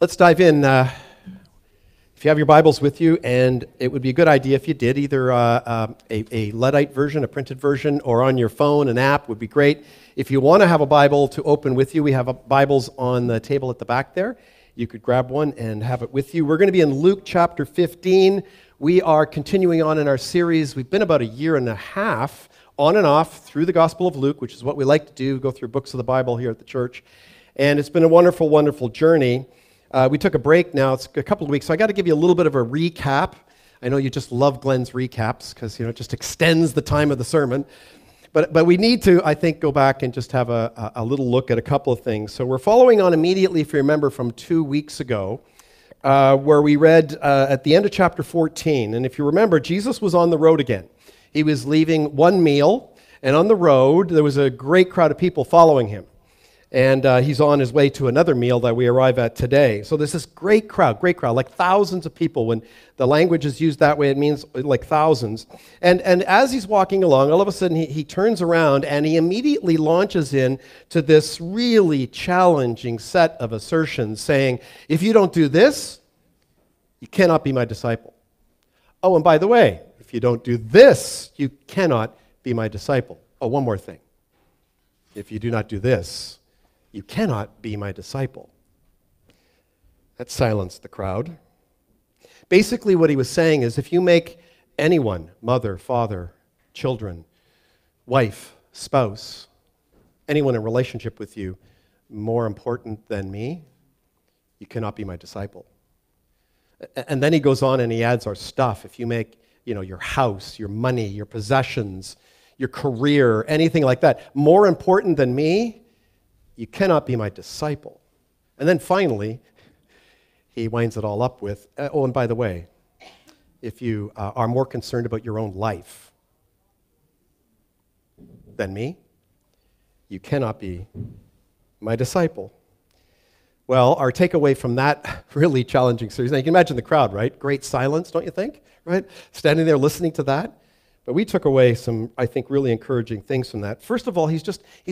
Let's dive in. If you have your Bibles with you, and it would be a good idea if you did, either a Luddite version, a printed version, or on your phone, an app would be great. If you want to have a Bible to open with you, we have Bibles on the table at the back there. You could grab one and have it with you. We're going to be in Luke chapter 15. We are continuing on in our series. We've been about a year and a half on and off through the Gospel of Luke, which is what we like to do, go through books of the Bible here at the church. And it's been a wonderful, wonderful journey. We took a break now. It's a couple of weeks, so I got to give you a little bit of a recap. I know you just love Glenn's recaps because, you know, it just extends the time of the sermon. But we need to, I think, go back and just have a little look at a couple of things. So we're following on immediately, if you remember, from 2 weeks ago, where we read at the end of chapter 14. And if you remember, Jesus was on the road again. He was leaving one meal, and on the road, there was a great crowd of people following him. And he's on his way to another meal that we arrive at today. So there's this great crowd, like thousands of people. When the language is used that way, it means like thousands. And as he's walking along, all of a sudden he turns around and he immediately launches in to this really challenging set of assertions saying, if you don't do this, you cannot be my disciple. Oh, and by the way, if you don't do this, you cannot be my disciple. Oh, one more thing. If you do not do this, you cannot be my disciple. That silenced the crowd. Basically, what he was saying is, if you make anyone, mother, father, children, wife, spouse, anyone in relationship with you, more important than me, you cannot be my disciple. And then he goes on and he adds our stuff. If you make, you know, your house, your money, your possessions, your career, anything like that, more important than me, you cannot be my disciple. And then finally, he winds it all up with, oh, and by the way, if you are more concerned about your own life than me, you cannot be my disciple. Well, our takeaway from that really challenging series, now you can imagine the crowd, right? Great silence, don't you think? Right? Standing there listening to that. But we took away some, I think, really encouraging things from that. First of all, he's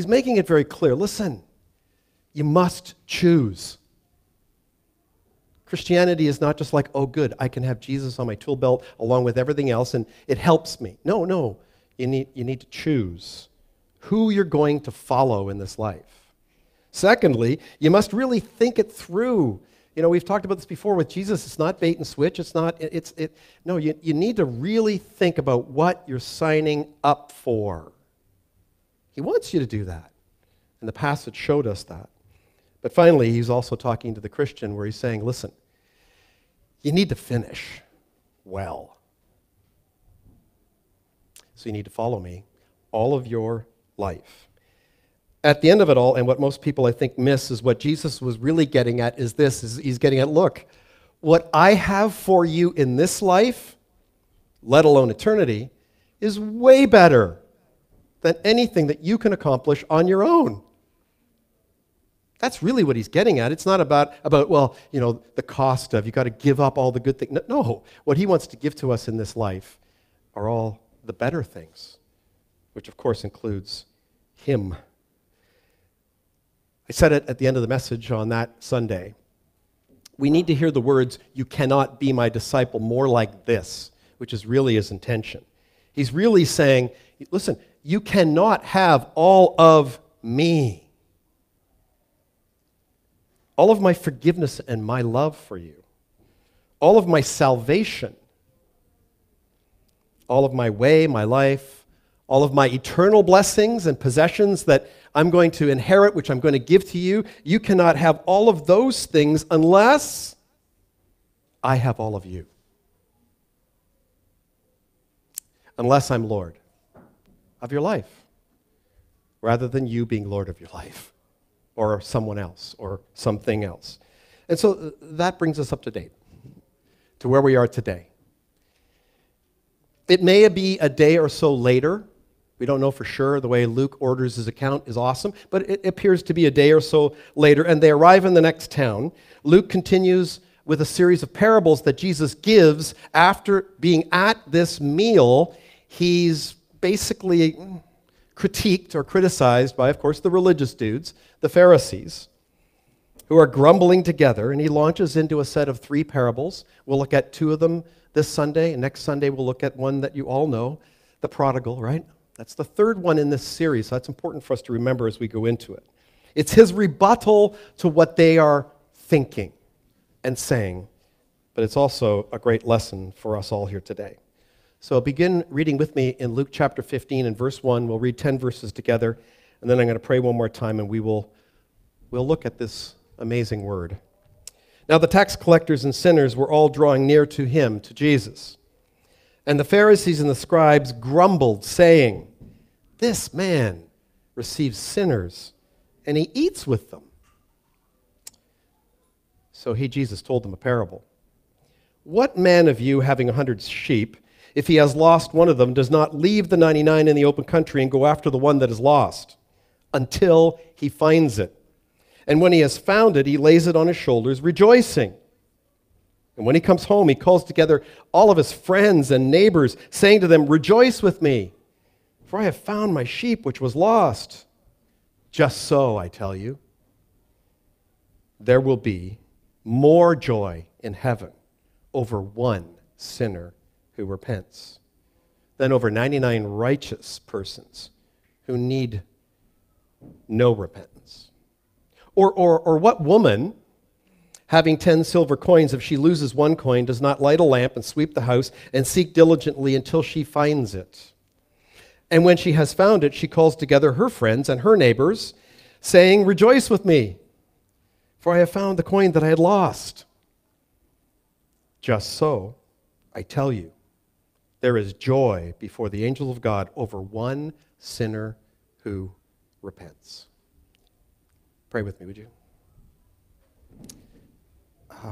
making it very clear. Listen. You must choose. Christianity is not just like, oh, good, I can have Jesus on my tool belt along with everything else, and it helps me. No. You need to choose who you're going to follow in this life. Secondly, you must really think it through. You know, we've talked about this before with Jesus. It's not bait and switch. No, you need to really think about what you're signing up for. He wants you to do that. And the passage showed us that. But finally, he's also talking to the Christian where he's saying, listen, you need to finish well. So you need to follow me all of your life. At the end of it all, and what most people I think miss is what Jesus was really getting at is this, is he's getting at, look, what I have for you in this life, let alone eternity, is way better than anything that you can accomplish on your own. That's really what he's getting at. It's not about well, you know, the cost of, you got to give up all the good things. No, what he wants to give to us in this life are all the better things, which of course includes him. I said it at the end of the message on that Sunday. We need to hear the words, you cannot be my disciple, more like this, which is really his intention. He's really saying, listen, you cannot have all of me. All of my forgiveness and my love for you, all of my salvation, all of my way, my life, all of my eternal blessings and possessions that I'm going to inherit, which I'm going to give to you. You cannot have all of those things unless I have all of you. Unless I'm Lord of your life, rather than you being Lord of your life, or someone else, or something else. And so that brings us up to date, to where we are today. It may be a day or so later. We don't know for sure. The way Luke orders his account is awesome, but it appears to be a day or so later, and they arrive in the next town. Luke continues with a series of parables that Jesus gives after being at this meal. He's basically critiqued or criticized by, of course, the religious dudes, the Pharisees. who are grumbling together, and he launches into a set of three parables. We'll look at two of them this Sunday, and next Sunday we'll look at one that you all know, the prodigal, right? That's the third one in this series, so that's important for us to remember as we go into it. It's his rebuttal to what they are thinking and saying, but it's also a great lesson for us all here today. So begin reading with me in Luke chapter 15 and verse 1. We'll read 10 verses together, and then I'm going to pray one more time, and we'll look at this amazing word. Now the tax collectors and sinners were all drawing near to him, to Jesus. And the Pharisees and the scribes grumbled, saying, "This man receives sinners, and he eats with them." So Jesus told them a parable. "What man of you, having 100 sheep, if he has lost one of them, does not leave the 99 in the open country and go after the one that is lost until he finds it? And when he has found it, he lays it on his shoulders, rejoicing. And when he comes home, he calls together all of his friends and neighbors, saying to them, 'Rejoice with me, for I have found my sheep which was lost.' Just so, I tell you, there will be more joy in heaven over one sinner who repents than over 99 righteous persons who need no repentance. Or what woman, having 10 silver coins, if she loses one coin, does not light a lamp and sweep the house and seek diligently until she finds it? And when she has found it, she calls together her friends and her neighbors, saying, 'Rejoice with me, for I have found the coin that I had lost.' Just so, I tell you, there is joy before the angels of God over one sinner who repents." Pray with me, would you?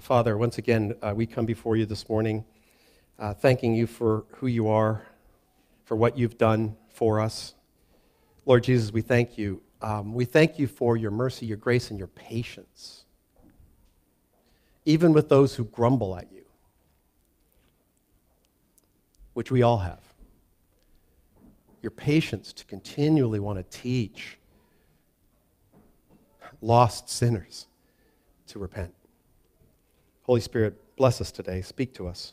Father, once again, we come before you this morning, thanking you for who you are, for what you've done for us. Lord Jesus, we thank you. We thank you for your mercy, your grace, and your patience, even with those who grumble at you, which we all have. Your patience to continually want to teach lost sinners to repent. Holy Spirit, bless us today. Speak to us.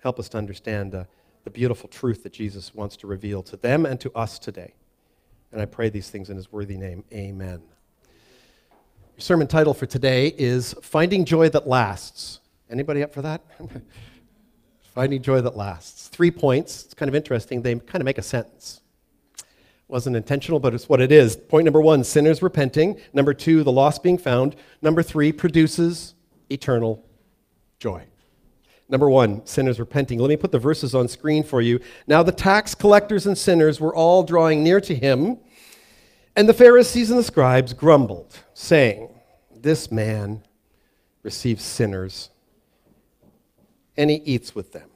Help us to understand the beautiful truth that Jesus wants to reveal to them and to us today. And I pray these things in his worthy name. Amen. Your sermon title for today is Finding Joy That Lasts. Anybody up for that? Finding Joy That Lasts. 3 points. It's kind of interesting. They kind of make a sentence. Wasn't intentional, but it's what it is. Point number 1, sinners repenting. Number 2, the lost being found. Number 3, produces eternal joy. Number 1, sinners repenting. Let me put the verses on screen for you. "Now the tax collectors and sinners were all drawing near to him, and the Pharisees and the scribes grumbled, saying, 'This man receives sinners, and he eats with them.'"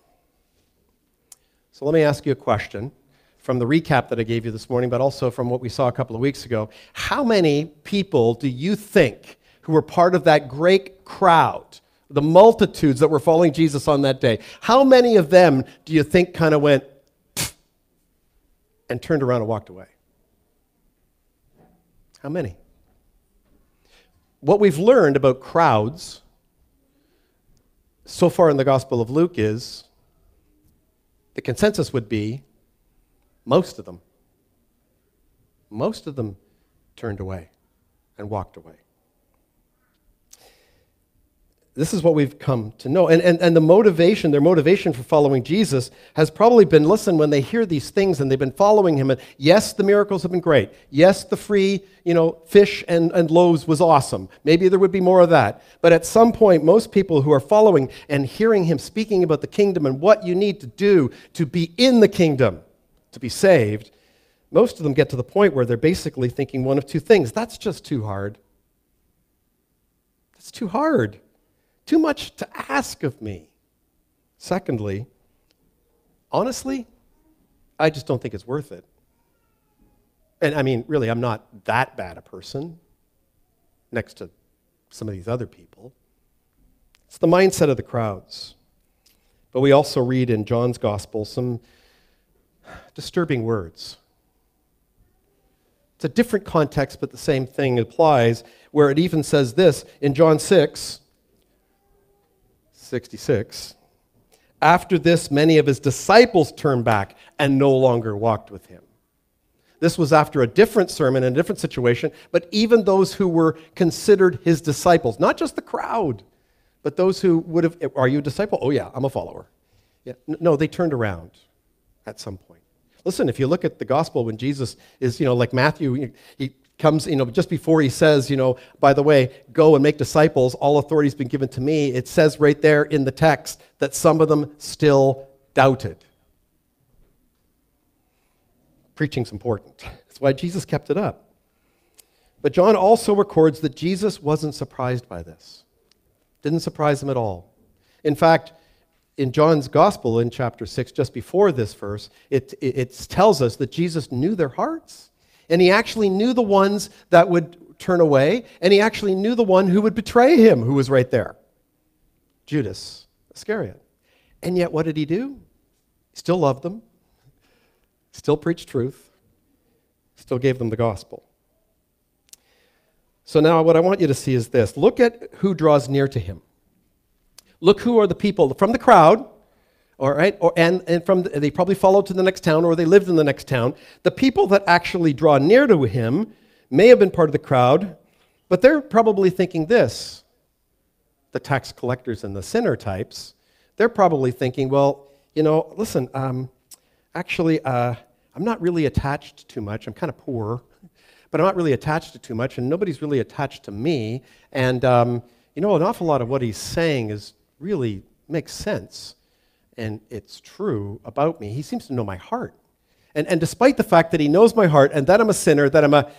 So let me ask you a question from the recap that I gave you this morning, but also from what we saw a couple of weeks ago. How many people do you think who were part of that great crowd, the multitudes that were following Jesus on that day, how many of them do you think kind of went and turned around and walked away? How many? What we've learned about crowds so far in the Gospel of Luke is the consensus would be most of them. Most of them turned away and walked away. This is what we've come to know. And the motivation, their motivation for following Jesus has probably been, listen, when they hear these things and they've been following him, and yes, the miracles have been great. Yes, the free, fish and loaves was awesome. Maybe there would be more of that. But at some point, most people who are following and hearing him speaking about the kingdom and what you need to do to be in the kingdom, to be saved, most of them get to the point where they're basically thinking one of two things. That's just too hard. That's too hard. Too much to ask of me. Secondly, honestly, I just don't think it's worth it. And I mean, really, I'm not that bad a person next to some of these other people. It's the mindset of the crowds. But we also read in John's gospel some disturbing words. It's a different context, but the same thing applies, where it even says this in John 6:66. After this, many of his disciples turned back and no longer walked with him. This was after a different sermon and a different situation, but even those who were considered his disciples, not just the crowd, but those who would have, are you a disciple? Oh yeah, I'm a follower. Yeah. No, they turned around at some point. Listen, if you look at the gospel when Jesus is, like Matthew, he comes, just before he says, by the way, go and make disciples, all authority has been given to me, it says right there in the text that some of them still doubted. Preaching's important. That's why Jesus kept it up. But John also records that Jesus wasn't surprised by this. Didn't surprise him at all. In fact, in John's gospel in chapter 6, just before this verse, it tells us that Jesus knew their hearts. And he actually knew the ones that would turn away. And he actually knew the one who would betray him, who was right there. Judas Iscariot. And yet, what did he do? He still loved them. Still preached truth, still gave them the gospel. So now what I want you to see is this. Look at who draws near to him. Look who are the people from the crowd, all right, and from they probably followed to the next town or they lived in the next town. The people that actually draw near to him may have been part of the crowd, but they're probably thinking this. The tax collectors and the sinner types, they're probably thinking, well, listen, I'm not really attached too much. I'm kind of poor, but I'm not really attached to too much, and nobody's really attached to me. And, an awful lot of what he's saying is really makes sense, and it's true about me. He seems to know my heart. And despite the fact that he knows my heart and that I'm a sinner, that I'm a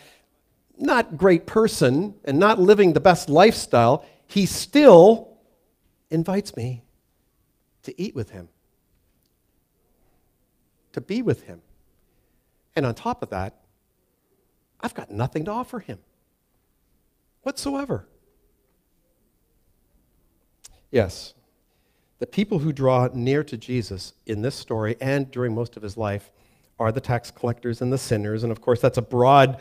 not great person and not living the best lifestyle, he still invites me to eat with him, to be with him. And on top of that, I've got nothing to offer him whatsoever. Yes, the people who draw near to Jesus in this story and during most of his life are the tax collectors and the sinners. And of course, that's a broad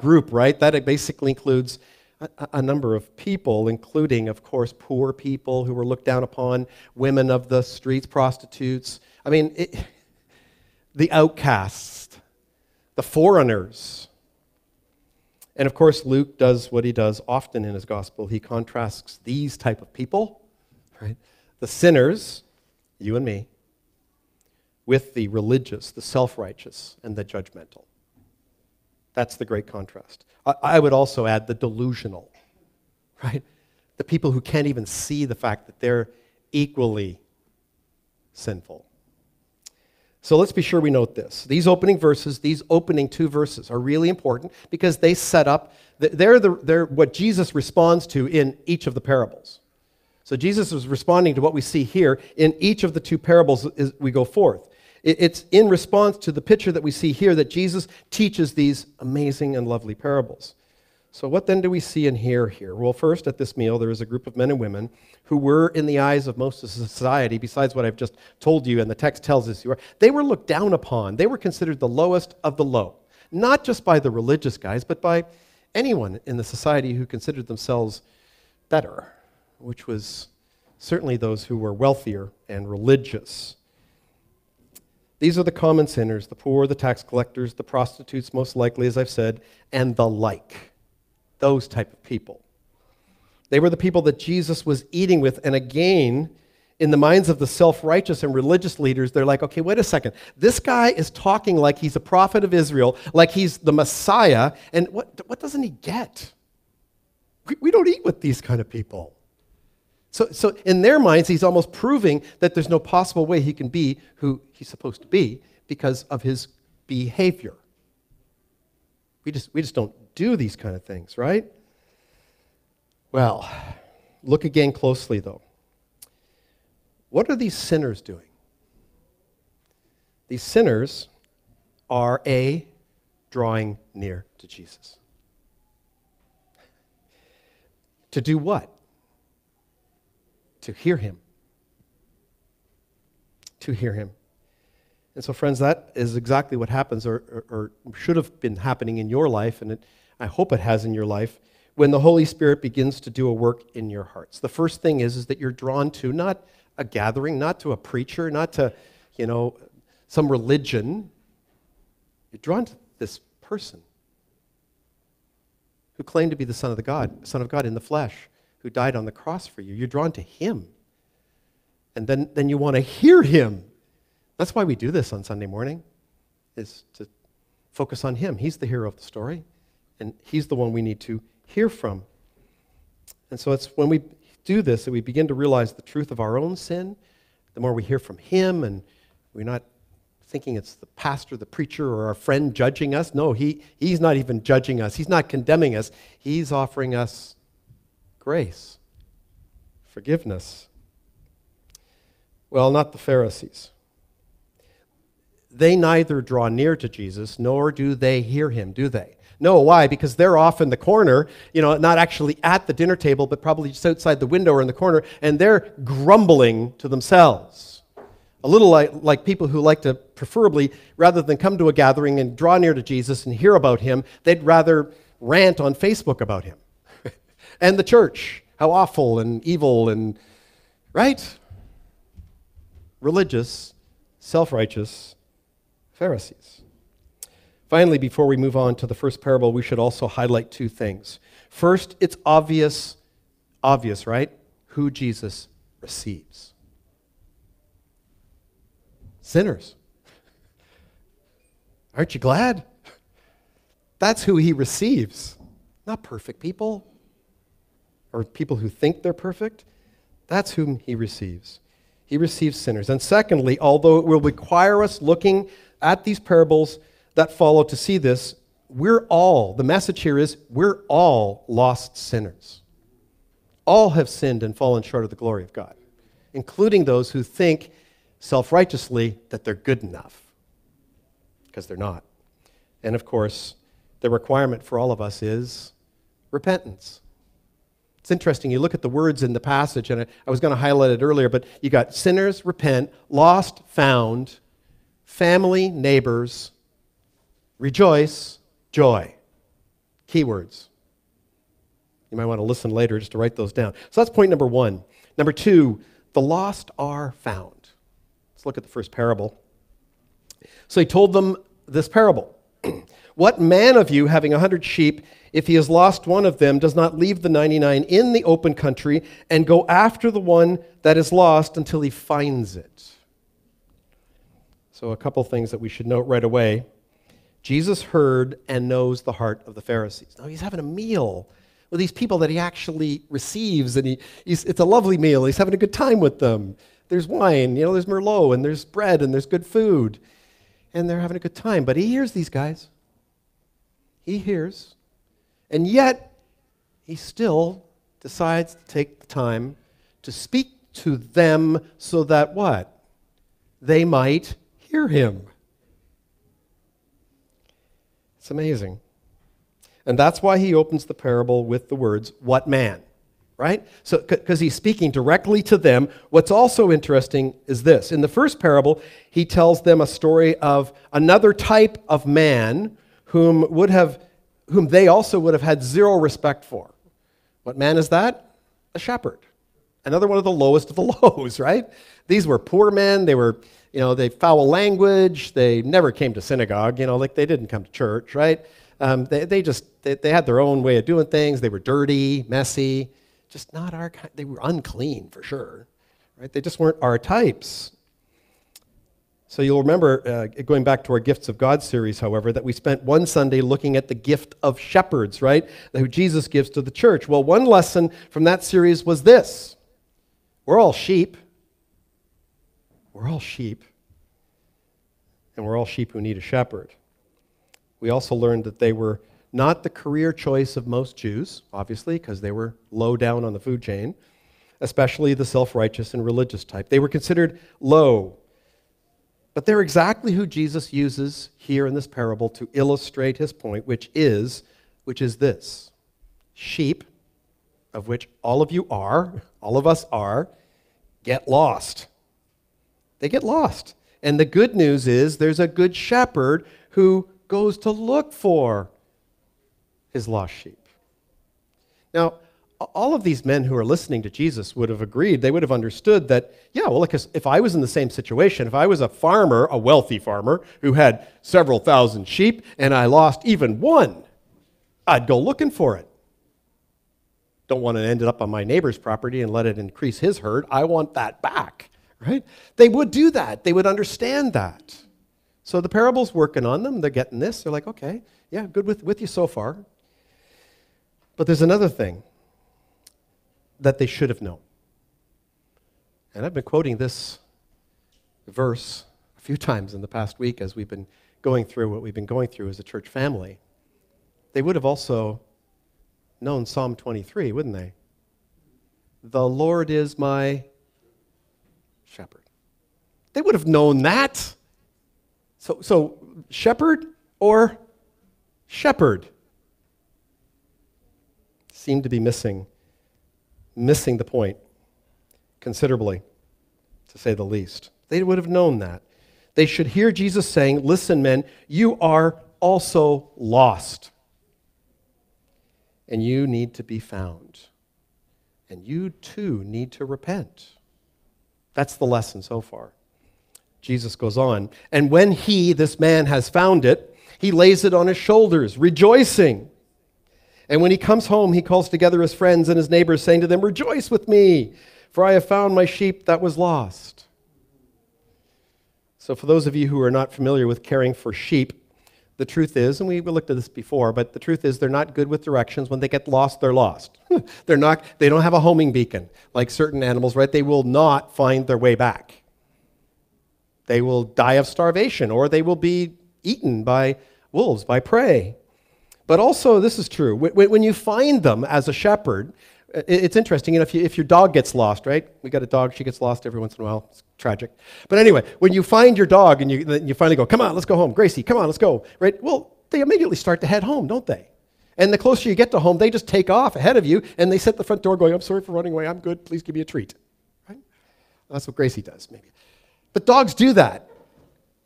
group, right? That basically includes a number of people, including, of course, poor people who were looked down upon, women of the streets, prostitutes. I mean, the outcasts, the foreigners. And of course, Luke does what he does often in his gospel. He contrasts these type of people, right? The sinners, you and me, with the religious, the self-righteous, and the judgmental. That's the great contrast. I would also add the delusional, right? The people who can't even see the fact that they're equally sinful. So let's be sure we note this. These opening two verses are really important because they set up, they're what Jesus responds to in each of the parables. So Jesus is responding to what we see here in each of the two parables as we go forth. It's in response to the picture that we see here that Jesus teaches these amazing and lovely parables. So what then do we see and hear here? Well, first, at this meal, there is a group of men and women who were, in the eyes of most of society, besides what I've just told you, and the text tells us, they were looked down upon. They were considered the lowest of the low, not just by the religious guys, but by anyone in the society who considered themselves better, which was certainly those who were wealthier and religious. These are the common sinners, the poor, the tax collectors, the prostitutes, most likely, as I've said, and the like. Those type of people. They were the people that Jesus was eating with. And again, in the minds of the self-righteous and religious leaders, they're like, okay, wait a second. This guy is talking like he's a prophet of Israel, like he's the Messiah. And what doesn't he get? We don't eat with these kind of people. So in their minds, he's almost proving that there's no possible way he can be who he's supposed to be because of his behavior. We just don't do these kind of things, right? Well, look again closely, though. What are these sinners doing? These sinners are, A, drawing near to Jesus. To do what? To hear him. To hear him. And so, friends, that is exactly what happens or should have been happening in your life, and I hope it has in your life, when the Holy Spirit begins to do a work in your hearts. The first thing is that you're drawn to not a gathering, not to a preacher, not to, some religion. You're drawn to this person who claimed to be the Son of God in the flesh, who died on the cross for you. You're drawn to him. And then you want to hear him. That's why we do this on Sunday morning, is to focus on him. He's the hero of the story, and he's the one we need to hear from. And so it's when we do this that we begin to realize the truth of our own sin. The more we hear from him, and we're not thinking it's the pastor, the preacher, or our friend judging us. No, he's not even judging us. He's not condemning us. He's offering us grace, forgiveness. Well, not the Pharisees. They neither draw near to Jesus, nor do they hear him, do they? No, why? Because they're off in the corner, not actually at the dinner table, but probably just outside the window or in the corner, and they're grumbling to themselves. A little like people who like to, preferably, rather than come to a gathering and draw near to Jesus and hear about him, they'd rather rant on Facebook about him. And the church, how awful and evil and, right? Religious, self-righteous Pharisees. Finally, before we move on to the first parable, we should also highlight two things. First, it's obvious, right, who Jesus receives. Sinners. Aren't you glad? That's who he receives. Not perfect people or people who think they're perfect. That's whom he receives. He receives sinners. And secondly, although it will require us looking at these parables that follow to see this, the message here is, we're all lost sinners. All have sinned and fallen short of the glory of God, including those who think self-righteously that they're good enough, because they're not. And of course, the requirement for all of us is repentance. It's interesting, you look at the words in the passage, and I was going to highlight it earlier, but you got sinners, repent, lost, found, family, neighbors, rejoice, joy. Keywords. You might want to listen later just to write those down. So that's point number one. Number two, the lost are found. Let's look at the first parable. So he told them this parable. What man of you, having 100 sheep, if he has lost one of them, does not leave the 99 in the open country and go after the one that is lost until he finds it? So a couple things that we should note right away. Jesus heard and knows the heart of the Pharisees. Now he's having a meal with these people that he actually receives, and it's a lovely meal. He's having a good time with them. There's wine, there's Merlot, and there's bread, and there's good food. And they're having a good time, but he hears these guys. He hears. And yet, he still decides to take the time to speak to them so that what? They might hear him. It's amazing. And that's why he opens the parable with the words, what man? Right? So, because he's speaking directly to them. What's also interesting is this. In the first parable, he tells them a story of another type of man whom they also would have had zero respect for. What man is that? A shepherd. Another one of the lowest of the lows, right? These were poor men. They were, they foul language. They never came to synagogue, they didn't come to church, right? They had their own way of doing things. They were dirty, messy, just not our kind. They were unclean for sure, right? They just weren't our types. So you'll remember, going back to our Gifts of God series, however, that we spent one Sunday looking at the gift of shepherds, right, who Jesus gives to the church. Well, one lesson from that series was this. We're all sheep. We're all sheep. And we're all sheep who need a shepherd. We also learned that they were not the career choice of most Jews, obviously, because they were low down on the food chain, especially the self-righteous and religious type. They were considered low. But they're exactly who Jesus uses here in this parable to illustrate his point, which is this. Sheep, of which all of you are, all of us are, get lost. They get lost. And the good news is there's a good shepherd who goes to look for his lost sheep. Now, all of these men who are listening to Jesus would have agreed, they would have understood that, yeah, well, look, if I was in the same situation, if I was a farmer, a wealthy farmer, who had several thousand sheep, and I lost even one, I'd go looking for it. Don't want to end it up on my neighbor's property and let it increase his herd. I want that back, right? They would do that. They would understand that. So the parable's working on them. They're getting this. They're like, okay, yeah, good with you so far. But there's another thing that they should have known. And I've been quoting this verse a few times in the past week as we've been going through what we've been going through as a church family. They would have also known Psalm 23, wouldn't they? The Lord is my shepherd. They would have known that. So shepherd or shepherd seemed to be missing the point considerably, to say the least. They would have known that. They should hear Jesus saying, listen, men, you are also lost. And you need to be found. And you too need to repent. That's the lesson so far. Jesus goes on. And when he, this man, has found it, he lays it on his shoulders, rejoicing. And when he comes home, he calls together his friends and his neighbors, saying to them, rejoice with me, for I have found my sheep that was lost. So for those of you who are not familiar with caring for sheep, the truth is, and we looked at this before, but the truth is they're not good with directions. When they get lost, they're lost. They don't have a homing beacon like certain animals, right? They will not find their way back. They will die of starvation, or they will be eaten by wolves, by prey. But also, this is true. When you find them as a shepherd, it's interesting. You know, if your dog gets lost, right? We got a dog. She gets lost every once in a while. It's tragic. But anyway, when you find your dog and you finally go, come on, let's go home. Gracie, come on, let's go. Right? Well, they immediately start to head home, don't they? And the closer you get to home, they just take off ahead of you, and they sit at the front door going, I'm sorry for running away. I'm good. Please give me a treat. Right? That's what Gracie does, maybe. But dogs do that,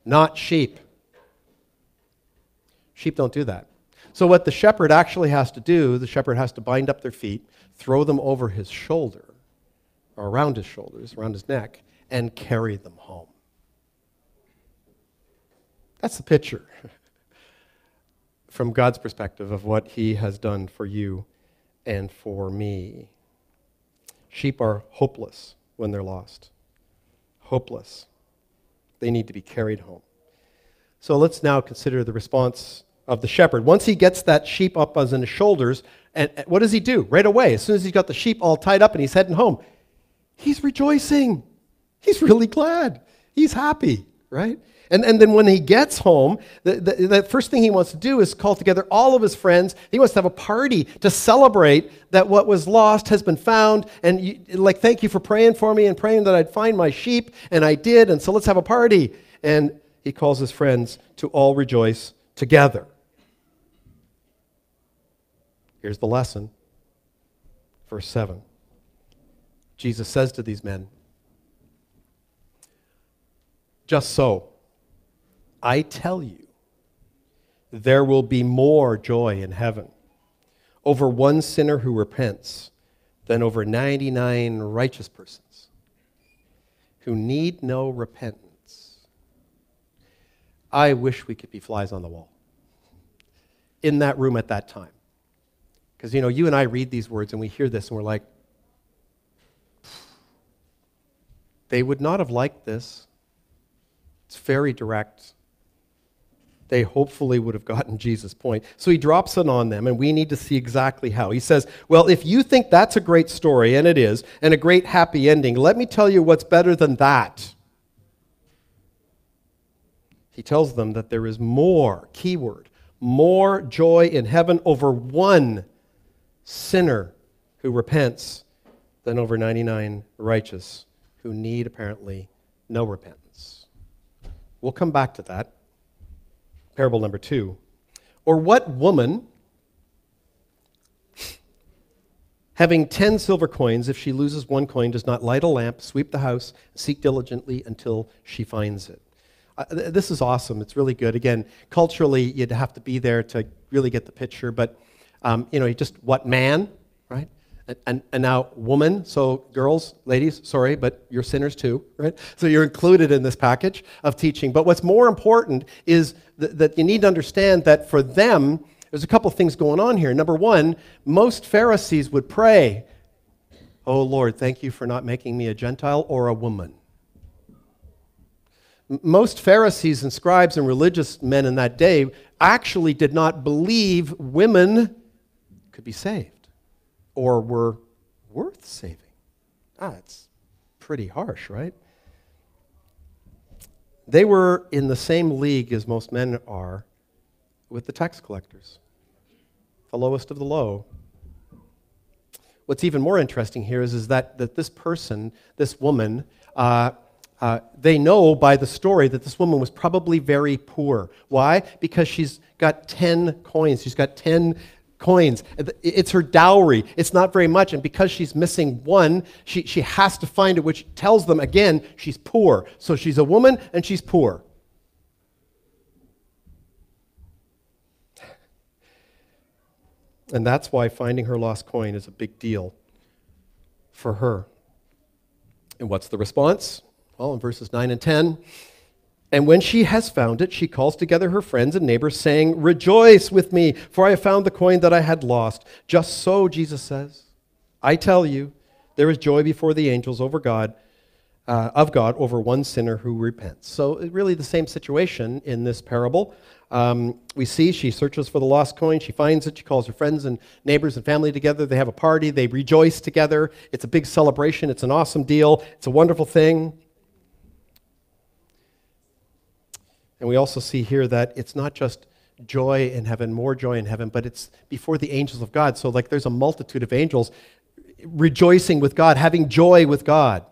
not sheep. Sheep don't do that. So what the shepherd actually has to do, the shepherd has to bind up their feet, throw them over his shoulder, or around his shoulders, around his neck, and carry them home. That's the picture from God's perspective of what he has done for you and for me. Sheep are hopeless when they're lost. Hopeless. They need to be carried home. So let's now consider the response of the shepherd. Once he gets that sheep up on his shoulders, and what does he do? Right away, as soon as he's got the sheep all tied up and he's heading home, he's rejoicing. He's really glad. He's happy, right? And then when he gets home, the first thing he wants to do is call together all of his friends. He wants to have a party to celebrate that what was lost has been found. And thank you for praying for me and praying that I'd find my sheep. And I did. And so let's have a party. And he calls his friends to all rejoice together. Here's the lesson. Verse 7. Jesus says to these men, just so, I tell you, there will be more joy in heaven over one sinner who repents than over 99 righteous persons who need no repentance. I wish we could be flies on the wall in that room at that time. Because, you know, you and I read these words and we hear this and we're like, they would not have liked this. It's very direct. They hopefully would have gotten Jesus' point. So he drops it on them, and we need to see exactly how. He says, well, if you think that's a great story, and it is, and a great happy ending, let me tell you what's better than that. He tells them that there is more, keyword, more joy in heaven over one sinner who repents than over 99 righteous who need apparently no repentance. We'll come back to that. Parable number 2. Or what woman, having 10 silver coins, if she loses one coin, does not light a lamp, sweep the house, seek diligently until she finds it? This is awesome. It's really good. Again, culturally, you'd have to be there to really get the picture. But, you know, just what man, right? And now woman, so girls, ladies, sorry, but you're sinners too, right? So you're included in this package of teaching. But what's more important is that you need to understand that for them, there's a couple things going on here. Number one, most Pharisees would pray, "Oh Lord, thank you for not making me a Gentile or a woman." Most Pharisees and scribes and religious men in that day actually did not believe women could be saved or were worth saving. That's pretty harsh, right? They were in the same league as most men are with the tax collectors, the lowest of the low. What's even more interesting here is that this person, this woman, they know by the story that this woman was probably very poor. Why? Because she's got 10 coins. She's got 10 coins. It's her dowry. It's not very much. And because she's missing one, she has to find it, which tells them, again, she's poor. So she's a woman and she's poor. And that's why finding her lost coin is a big deal for her. And what's the response? Well, in verses 9 and 10, "And when she has found it, she calls together her friends and neighbors, saying, 'Rejoice with me, for I have found the coin that I had lost.' Just so," Jesus says, "I tell you, there is joy before the angels of God over one sinner who repents." So really the same situation in this parable. We see she searches for the lost coin. She finds it. She calls her friends and neighbors and family together. They have a party. They rejoice together. It's a big celebration. It's an awesome deal. It's a wonderful thing. And we also see here that it's not just joy in heaven, more joy in heaven, but it's before the angels of God. So like there's a multitude of angels rejoicing with God, having joy with God.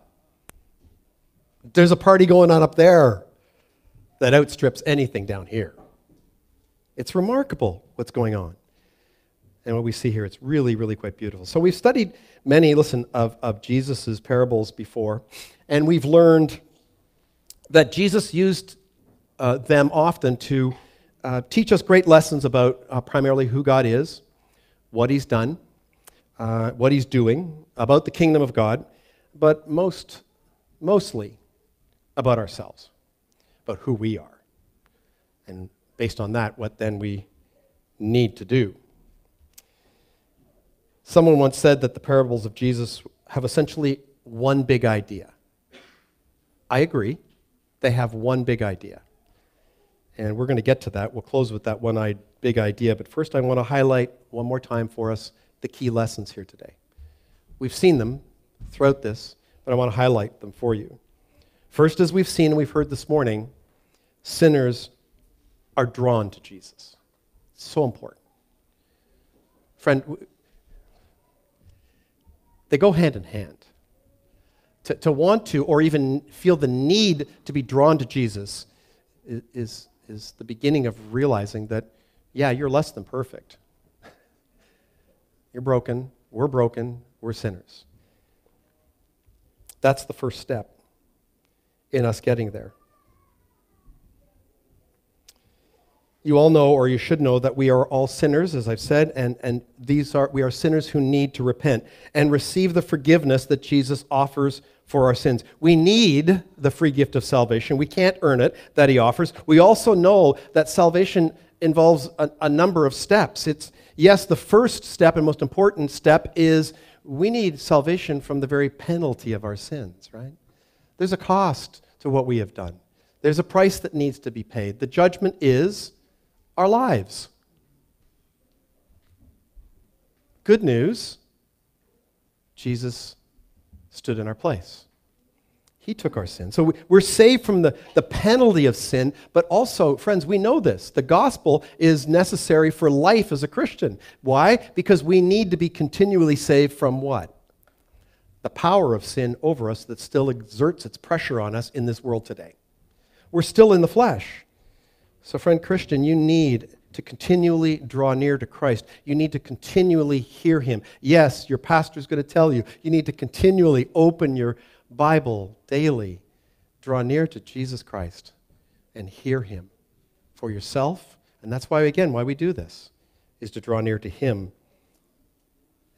There's a party going on up there that outstrips anything down here. It's remarkable what's going on. And what we see here, it's really, really quite beautiful. So we've studied many, of Jesus' parables before, and we've learned that Jesus used them often to teach us great lessons about primarily who God is, what he's done, what he's doing, about the kingdom of God, but mostly about ourselves, about who we are, and based on that, what then we need to do. Someone once said that the parables of Jesus have essentially one big idea. I agree, they have one big idea. And we're going to get to that. We'll close with that one big idea. But first, I want to highlight one more time for us the key lessons here today. We've seen them throughout this, but I want to highlight them for you. First, as we've seen and we've heard this morning, sinners are drawn to Jesus. It's so important. Friend, they go hand in hand. To want to or even feel the need to be drawn to Jesus is the beginning of realizing that, yeah, you're less than perfect. You're broken. We're broken. We're sinners. That's the first step in us getting there. You all know, or you should know, that we are all sinners, as I've said, and we are sinners who need to repent and receive the forgiveness that Jesus offers for our sins. We need the free gift of salvation. We can't earn it that he offers. We also know that salvation involves a number of steps. It's, yes, the first step and most important step is we need salvation from the very penalty of our sins, right? There's a cost to what we have done. There's a price that needs to be paid. The judgment is our lives. Good news, Jesus stood in our place. He took our sin. So we're saved from the penalty of sin, but also, friends, we know this. The gospel is necessary for life as a Christian. Why? Because we need to be continually saved from what? The power of sin over us that still exerts its pressure on us in this world today. We're still in the flesh. So, friend Christian, you need to continually draw near to Christ. You need to continually hear him. Yes, your pastor's going to tell you. You need to continually open your Bible daily. Draw near to Jesus Christ and hear him for yourself. And that's why, again, why we do this, is to draw near to him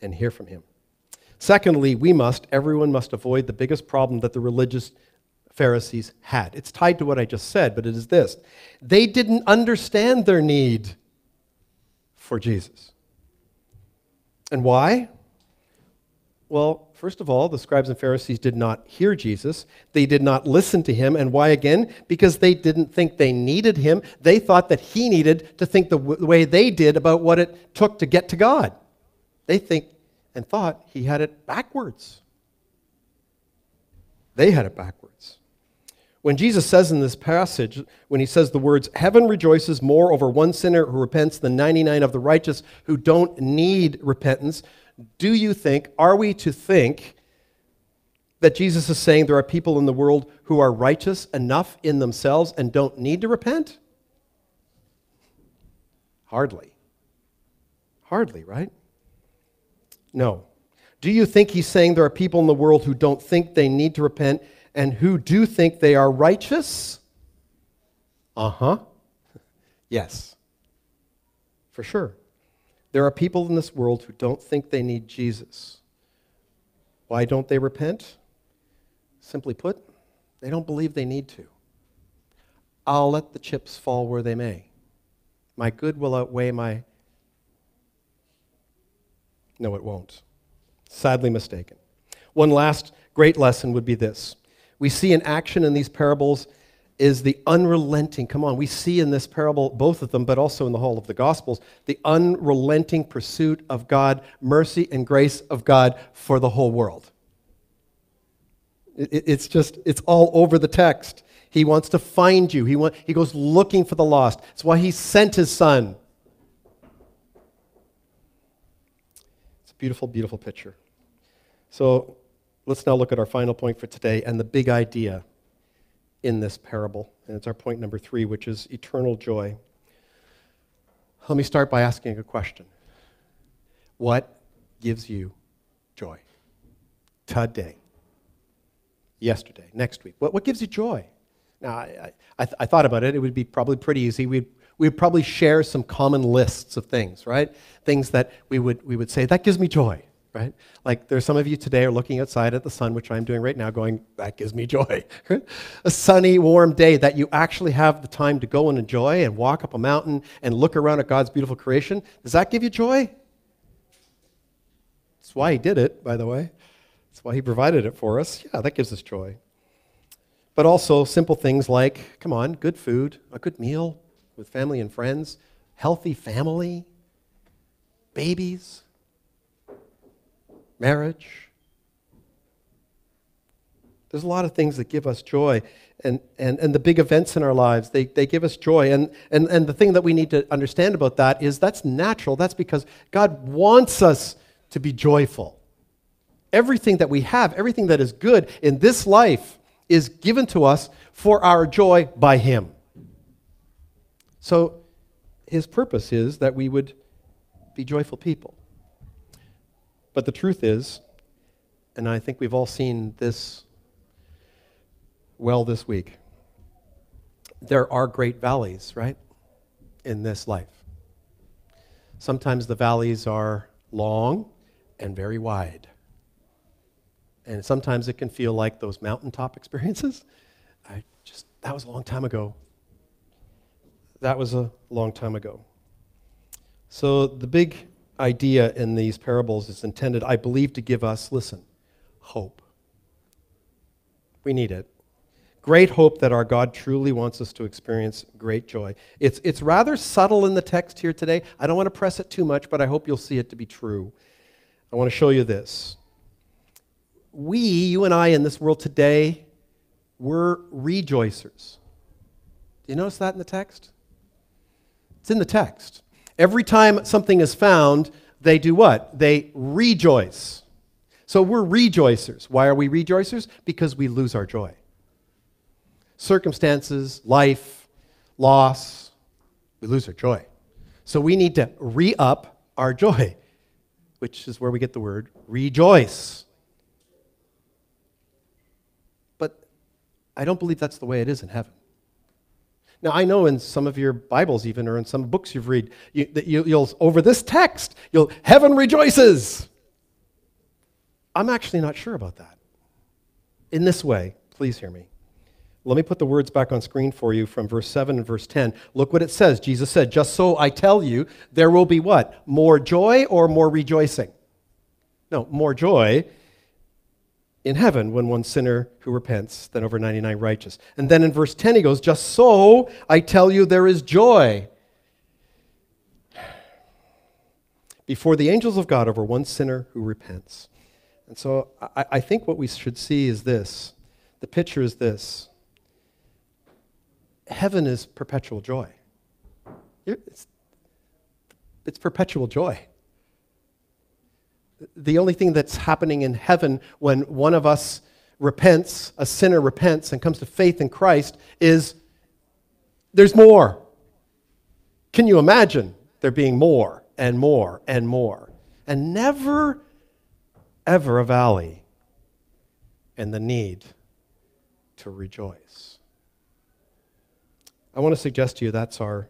and hear from him. Secondly, everyone must avoid the biggest problem that the religious Pharisees had. It's tied to what I just said, but it is this. They didn't understand their need for Jesus. And why? Well, first of all, the scribes and Pharisees did not hear Jesus. They did not listen to him. And why again? Because they didn't think they needed him. They thought that he needed to think the way they did about what it took to get to God. They thought he had it backwards. They had it backwards. When Jesus says in this passage, when he says the words, heaven rejoices more over one sinner who repents than 99 of the righteous who don't need repentance, do you think, are we to think that Jesus is saying there are people in the world who are righteous enough in themselves and don't need to repent? Hardly. Hardly, right? No. Do you think he's saying there are people in the world who don't think they need to repent and who do think they are righteous? Yes. For sure. There are people in this world who don't think they need Jesus. Why don't they repent? Simply put, they don't believe they need to. I'll let the chips fall where they may. My good will outweigh my... No, it won't. Sadly mistaken. One last great lesson would be this. We see in action in these parables is the unrelenting, we see in this parable, both of them, but also in the whole of the Gospels, the unrelenting pursuit of God, mercy and grace of God for the whole world. It's all over the text. He wants to find you. He goes looking for the lost. That's why he sent his son. It's a beautiful, beautiful picture. So let's now look at our final point for today and the big idea in this parable. And it's our point number 3, which is eternal joy. Let me start by asking a question. What gives you joy? Today. Yesterday. Next week. What gives you joy? Now, I thought about it. It would be probably pretty easy. We'd probably share some common lists of things, right? Things that we would say, that gives me joy. Right? Like there's some of you today are looking outside at the sun, which I'm doing right now, going, that gives me joy. A sunny, warm day that you actually have the time to go and enjoy and walk up a mountain and look around at God's beautiful creation. Does that give you joy? That's why he did it, by the way. That's why he provided it for us. Yeah, that gives us joy. But also simple things like, good food, a good meal with family and friends, healthy family, babies, marriage. There's a lot of things that give us joy. And the big events in our lives, they give us joy. And the thing that we need to understand about that is that's natural. That's because God wants us to be joyful. Everything that we have, everything that is good in this life is given to us for our joy by him. So his purpose is that we would be joyful people. But the truth is, and I think we've all seen this well this week, there are great valleys, right, in this life. Sometimes the valleys are long and very wide. And sometimes it can feel like those mountaintop experiences. That was a long time ago. So the big idea in these parables is intended, I believe, to give us, hope. We need it. Great hope that our God truly wants us to experience great joy. It's rather subtle in the text here today. I don't want to press it too much, but I hope you'll see it to be true. I want to show you this. You and I in this world today, we're rejoicers. Do you notice that in the text? It's in the text. Every time something is found, they do what? They rejoice. So we're rejoicers. Why are we rejoicers? Because we lose our joy. Circumstances, life, loss, we lose our joy. So we need to re-up our joy, which is where we get the word rejoice. But I don't believe that's the way it is in heaven. Now, I know in some of your Bibles even, or in some books you've read, you'll over this text, you'll, heaven rejoices. I'm actually not sure about that. In this way, please hear me. Let me put the words back on screen for you from verse 7 and verse 10. Look what it says. Jesus said, just so I tell you, there will be what? More joy or more rejoicing? No, more joy in heaven when one sinner who repents than over 99 righteous. And then in verse 10 he goes, just so I tell you, there is joy before the angels of God over one sinner who repents. And so I think what we should see is this. The picture is this. Heaven is perpetual joy. It's perpetual joy. The only thing that's happening in heaven when one of us repents, a sinner repents and comes to faith in Christ, is there's more. Can you imagine there being more and more and more? And never, ever a valley in the need to rejoice. I want to suggest to you that's our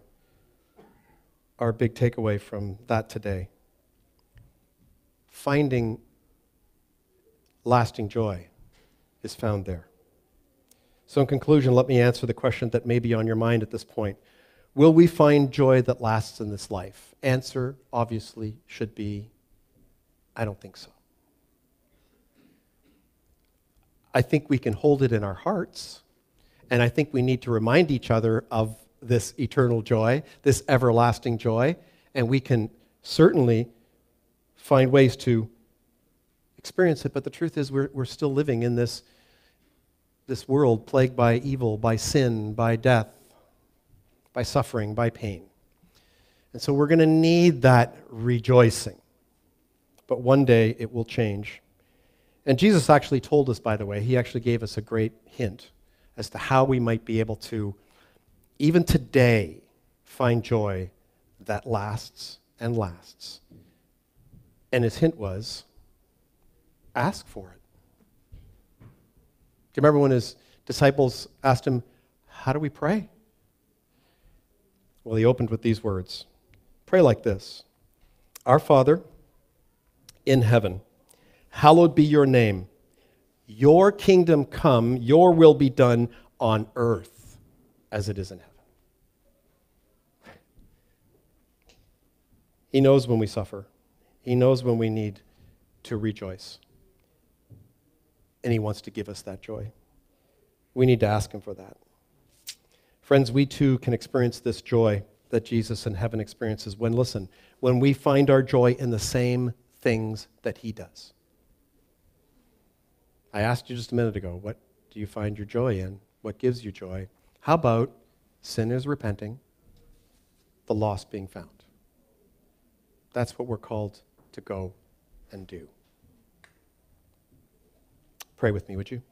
big takeaway from that today. Finding lasting joy is found there. So in conclusion, let me answer the question that may be on your mind at this point. Will we find joy that lasts in this life? Answer, obviously, should be, I don't think so. I think we can hold it in our hearts. And I think we need to remind each other of this eternal joy, this everlasting joy, and we can certainly find ways to experience it. But the truth is we're still living in this world plagued by evil, by sin, by death, by suffering, by pain. And so we're going to need that rejoicing. But one day it will change. And Jesus actually told us, by the way, he actually gave us a great hint as to how we might be able to, even today, find joy that lasts and lasts. And his hint was, ask for it. Do you remember when his disciples asked him, how do we pray? Well, he opened with these words. Pray like this. Our Father in heaven, hallowed be your name. Your kingdom come, your will be done on earth as it is in heaven. He knows when we suffer. He knows when we need to rejoice. And he wants to give us that joy. We need to ask him for that. Friends, we too can experience this joy that Jesus in heaven experiences when, listen, when we find our joy in the same things that he does. I asked you just a minute ago, what do you find your joy in? What gives you joy? How about sinners repenting, the lost being found? That's what we're called to go and do. Pray with me, would you?